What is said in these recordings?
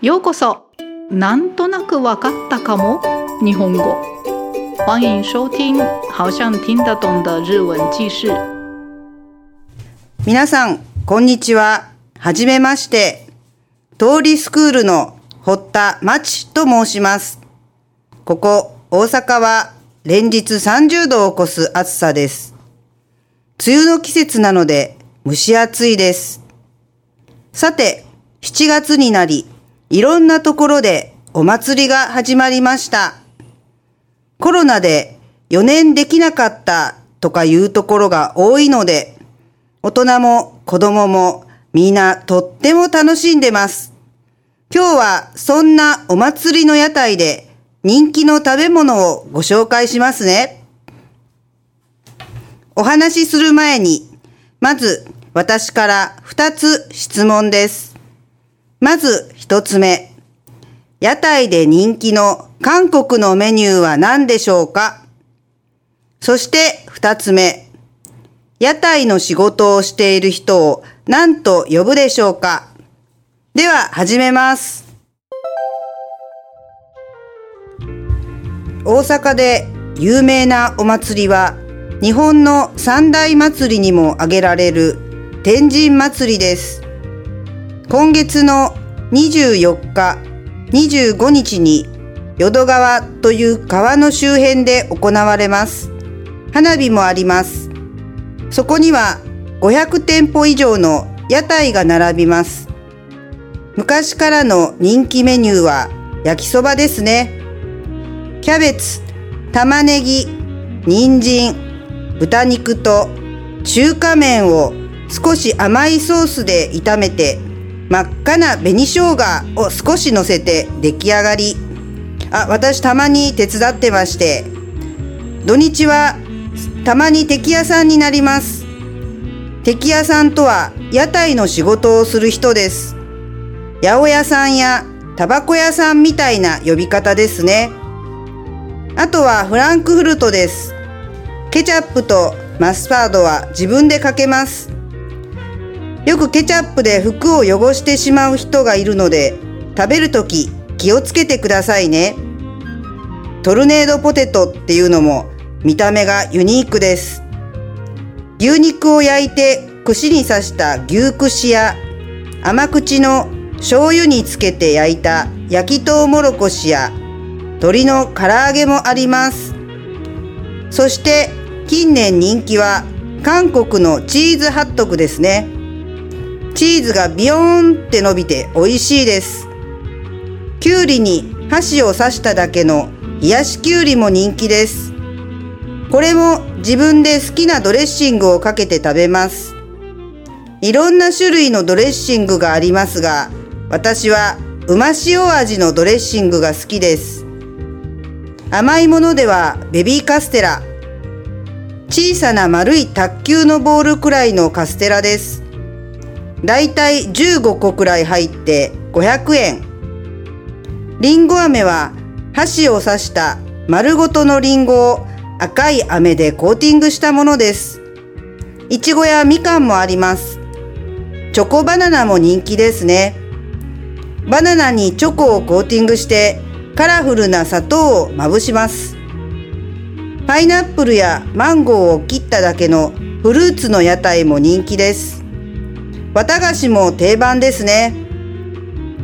ようこそ、なんとなくわかったかも日本語。欢迎收听好像听得懂的日文记事。皆さんこんにちは。はじめまして、通りスクールの堀田真千と申します。ここ大阪は連日30度を超す暑さです。梅雨の季節なので蒸し暑いです。さて、7月になり、いろんなところでお祭りが始まりました。コロナで4年できなかったとかいうところが多いので、大人も子供もみんなとっても楽しんでます。今日はそんなお祭りの屋台で人気の食べ物をご紹介しますね。お話しする前に、まず私から2つ質問です。まず一つ目、屋台で人気の韓国のメニューは何でしょうか？そして二つ目、屋台の仕事をしている人を何と呼ぶでしょうか？では始めます。大阪で有名なお祭りは、日本の三大祭りにも挙げられる天神祭りです。今月の24日、25日に淀川という川の周辺で行われます。花火もあります。そこには500店舗以上の屋台が並びます。昔からの人気メニューは焼きそばですね。キャベツ、玉ねぎ、人参、豚肉と中華麺を少し甘いソースで炒めて、真っ赤な紅生姜を少し乗せて出来上がり。私たまに手伝ってまして、土日はたまにテキ屋さんになります。テキ屋さんとは屋台の仕事をする人です。八百屋さんやタバコ屋さんみたいな呼び方ですね。あとはフランクフルトです。ケチャップとマスタードは自分でかけます。よくケチャップで服を汚してしまう人がいるので、食べるとき気をつけてくださいね。トルネードポテトっていうのも見た目がユニークです。牛肉を焼いて串に刺した牛串や、甘口の醤油につけて焼いた焼きとうもろこしや、鶏の唐揚げもあります。そして近年人気は韓国のチーズハットクですね。チーズがビヨーンって伸びて美味しいです。きゅうりに箸を刺しただけの冷やしきゅうりも人気です。これも自分で好きなドレッシングをかけて食べます。いろんな種類のドレッシングがありますが、私はうま塩味のドレッシングが好きです。甘いものではベビーカステラ。小さな丸い卓球のボールくらいのカステラです。だいたい15個くらい入って500円。りんご飴は箸を刺した丸ごとのりんごを赤い飴でコーティングしたものです。いちごやみかんもあります。チョコバナナも人気ですね。バナナにチョコをコーティングしてカラフルな砂糖をまぶします。パイナップルやマンゴーを切っただけのフルーツの屋台も人気です。綿菓子も定番ですね。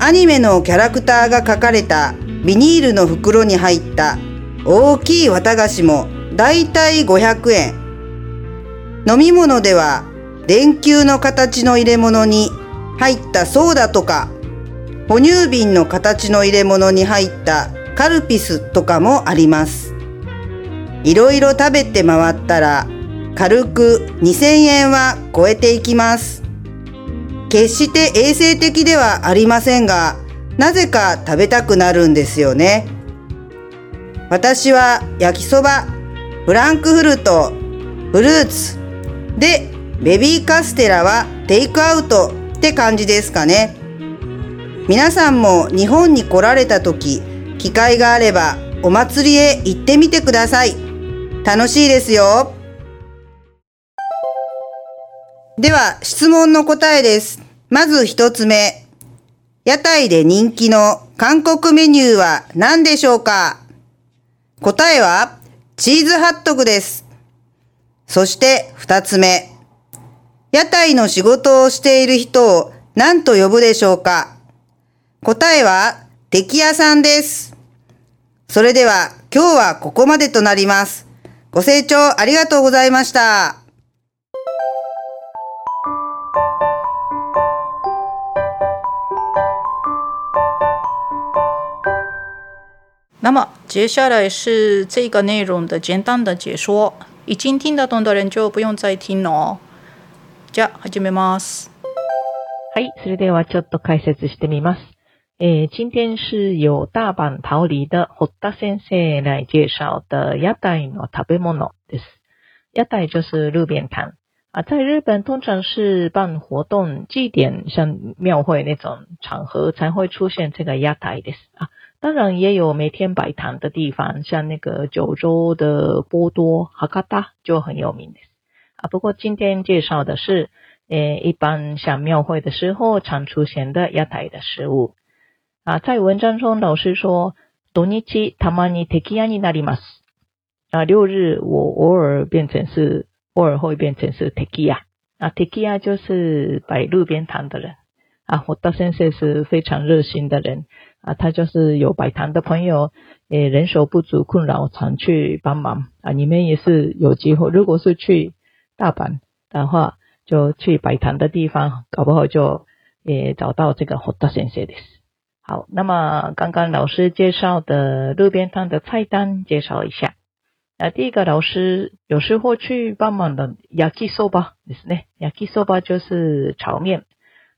アニメのキャラクターが描かれたビニールの袋に入った大きい綿菓子もだいたい500円。飲み物では電球の形の入れ物に入ったソーダとか、哺乳瓶の形の入れ物に入ったカルピスとかもあります。いろいろ食べて回ったら軽く2000円は超えていきます。決して衛生的ではありませんが、なぜか食べたくなるんですよね。私は焼きそば、フランクフルト、フルーツで、ベビーカステラはテイクアウトって感じですかね。皆さんも日本に来られた時、機会があればお祭りへ行ってみてください。楽しいですよ。では質問の答えです。まず一つ目、屋台で人気の韓国メニューは何でしょうか？答えはチーズハットグです。そして2つ目。屋台の仕事をしている人を何と呼ぶでしょうか？答えはテキ屋さんです。それでは今日はここまでとなります。ご清聴ありがとうございました。那么接下来是这个内容的简单的解说，已经听得懂的人就不用再听了哦。じゃあ始めます。はい、それではちょっと解説してみます。今天是由大阪桃李的堀田先生来介绍的屋台の食べ物です。屋台就是路边摊啊，在日本通常是办活动、祭典、像庙会那种场合才会出现这个屋台です啊。当然也有每天摆摊的地方，像那个九州的波多、博多就很有名的啊。不过今天介绍的是，一般像庙会的时候常出现的屋台的食物啊。在文章中，老师说，土日たまにテキ屋になります啊。六日我偶尔会变成是テキ屋啊。テキ屋就是摆路边摊的人啊。堀田先生是非常热心的人。啊，他就是有摆摊的朋友，人手不足困扰，常去帮忙啊。你们也是有机会，如果是去大阪的话，就去摆摊的地方，搞不好就找到这个堀田先生です。好，那么刚刚老师介绍的路边摊的菜单介绍一下。啊，第一个老师有时候去帮忙的焼きそばですね。焼きそば就是炒面。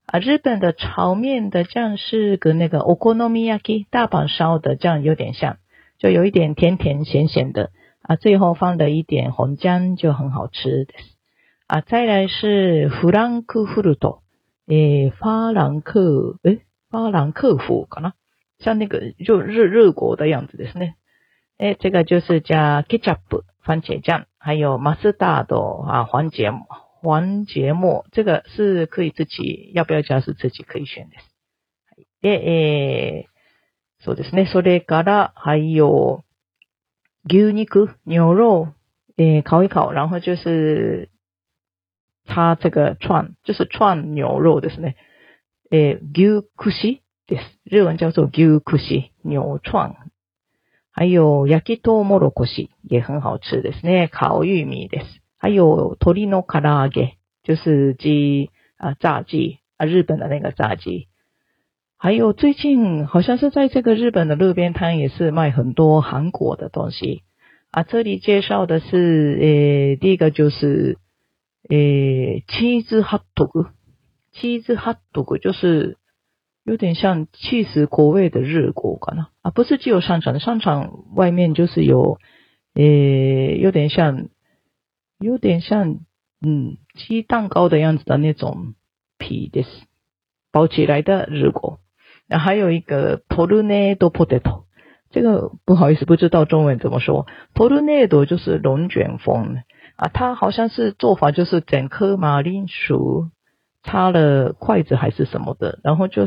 啊，日本的炒面的酱是跟那个お好み焼き大阪烧的酱有点像，就有一点甜甜咸咸的啊，最后放了一点红酱就很好吃的啊。再来是フランクフルト，法兰克福かな，像那个就日国的样子ですね。这个就是加 ketchup 番茄酱，还有マスタード啊黄芥末，这个是可以自己要不要加是自己可以选です。で、そうですね。それから还有牛肉、牛肉，烤一烤，然后就是它这个串，就是串牛肉ですね。牛串です。日文叫做牛串，牛串。还有焼きとうもろこし也很好吃ですね。烤玉米です。还有鶏の唐揚げ，就是鸡啊炸鸡啊，日本的那个炸鸡。还有最近好像是在这个日本的路边摊也是卖很多韩国的东西啊。这里介绍的是第一个就是チーズハットグ，チーズハットグ就是有点像起司口味的日国かな啊，不是只有商场，商场外面就是有有点像鸡蛋糕的样子的那种皮です，包起来的日果。那还有一个 tornado potato， 这个不好意思不知道中文怎么说。tornado 就是龙卷风啊，它好像是做法就是整颗马铃薯插了筷子还是什么的，然后就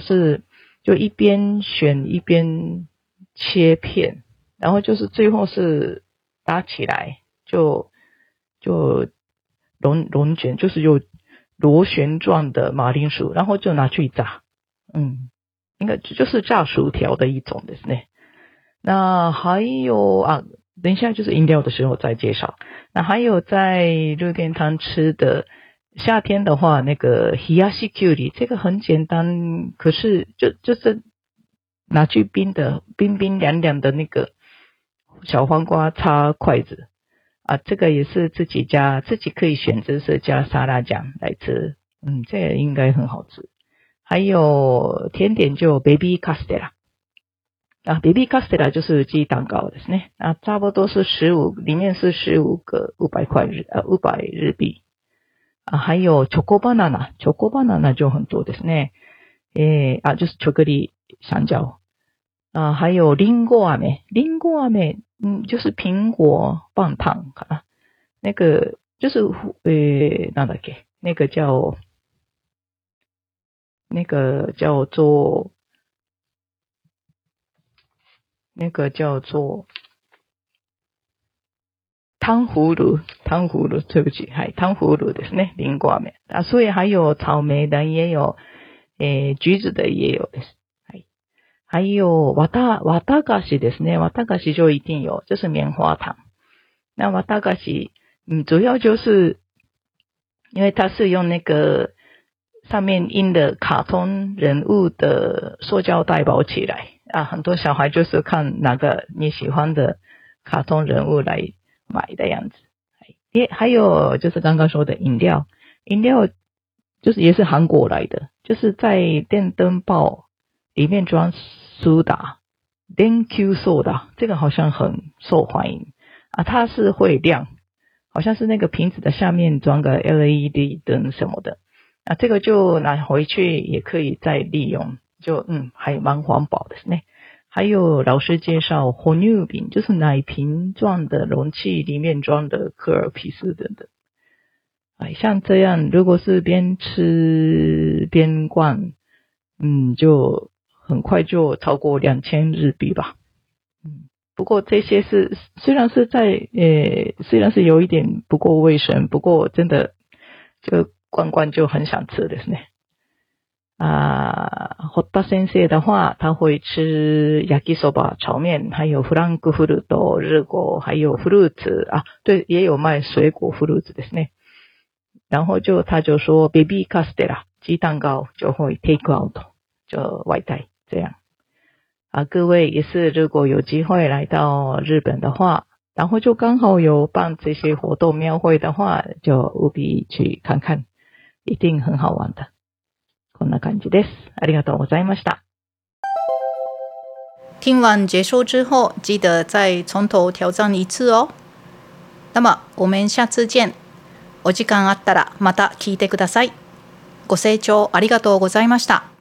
一边选一边切片，然后就是最后是搭起来就龙卷，就是有螺旋状的马铃薯，然后就拿去炸，应该就是炸薯条的一种ですね。那还有啊，等一下就是饮料的时候再介绍。那还有在路边摊吃的，夏天的话那个冷やしきゅうり，这个很简单，可是就是拿去冰的，冰冰凉凉的那个小黄瓜插筷子。啊，这个也是自己可以选择是加沙拉酱来吃，这个应该很好吃。还有甜点就babyカステラ啊，babyカステラ就是鸡蛋糕ですね。啊，差不多是15，里面是15个500日币啊。还有チョコバナナ就很多ですね。就是巧克力香蕉啊，还有リンゴ飴。就是苹果棒糖かな。那个就是那个叫做那个叫做糖葫芦，糖葫芦，对不起，はい、糖葫芦ですね。リンゴ飴。啊，所以还有草莓的也有，橘子的也有です。はい。还有綿菓子ですね。綿菓子就一定有，就是棉花糖。那綿菓子，主要就是因为它是用那个上面印的卡通人物的塑胶袋包起来啊，很多小孩就是看哪个你喜欢的卡通人物来买的样子。也还有就是刚刚说的饮料，饮料就是也是韩国来的，就是在电灯泡里面装苏打，電球ソーダ，这个好像很受欢迎啊，它是会亮，好像是那个瓶子的下面装个 LED 灯什么的。那这个就拿回去也可以再利用，就还蛮环保的ね。还有老师介绍红牛饼，就是奶瓶状的容器里面装的科尔皮斯等等。哎，像这样如果是边吃边逛，就很快就超过2000日币吧。不过这些是虽然是有一点不够卫生，不过真的就罐罐就很想吃ですね。啊，堀田先生的话，他会吃焼きそば、炒面，还有フランクフルト、日果，还有 fruits 啊，对，也有卖水果 fruits ですね。然后他就说 baby castella 鸡蛋糕就会 take out 就外带这样。啊，各位也是如果有机会来到日本的话，然后就刚好有办这些活动庙会的话，就务必去看看。一定很好玩的。こんな感じです。ありがとうございました。听完结束之后，记得再从头挑战一次哦。那么我们下次见。お時間あったらまた聞いてください。ご清聴ありがとうございました。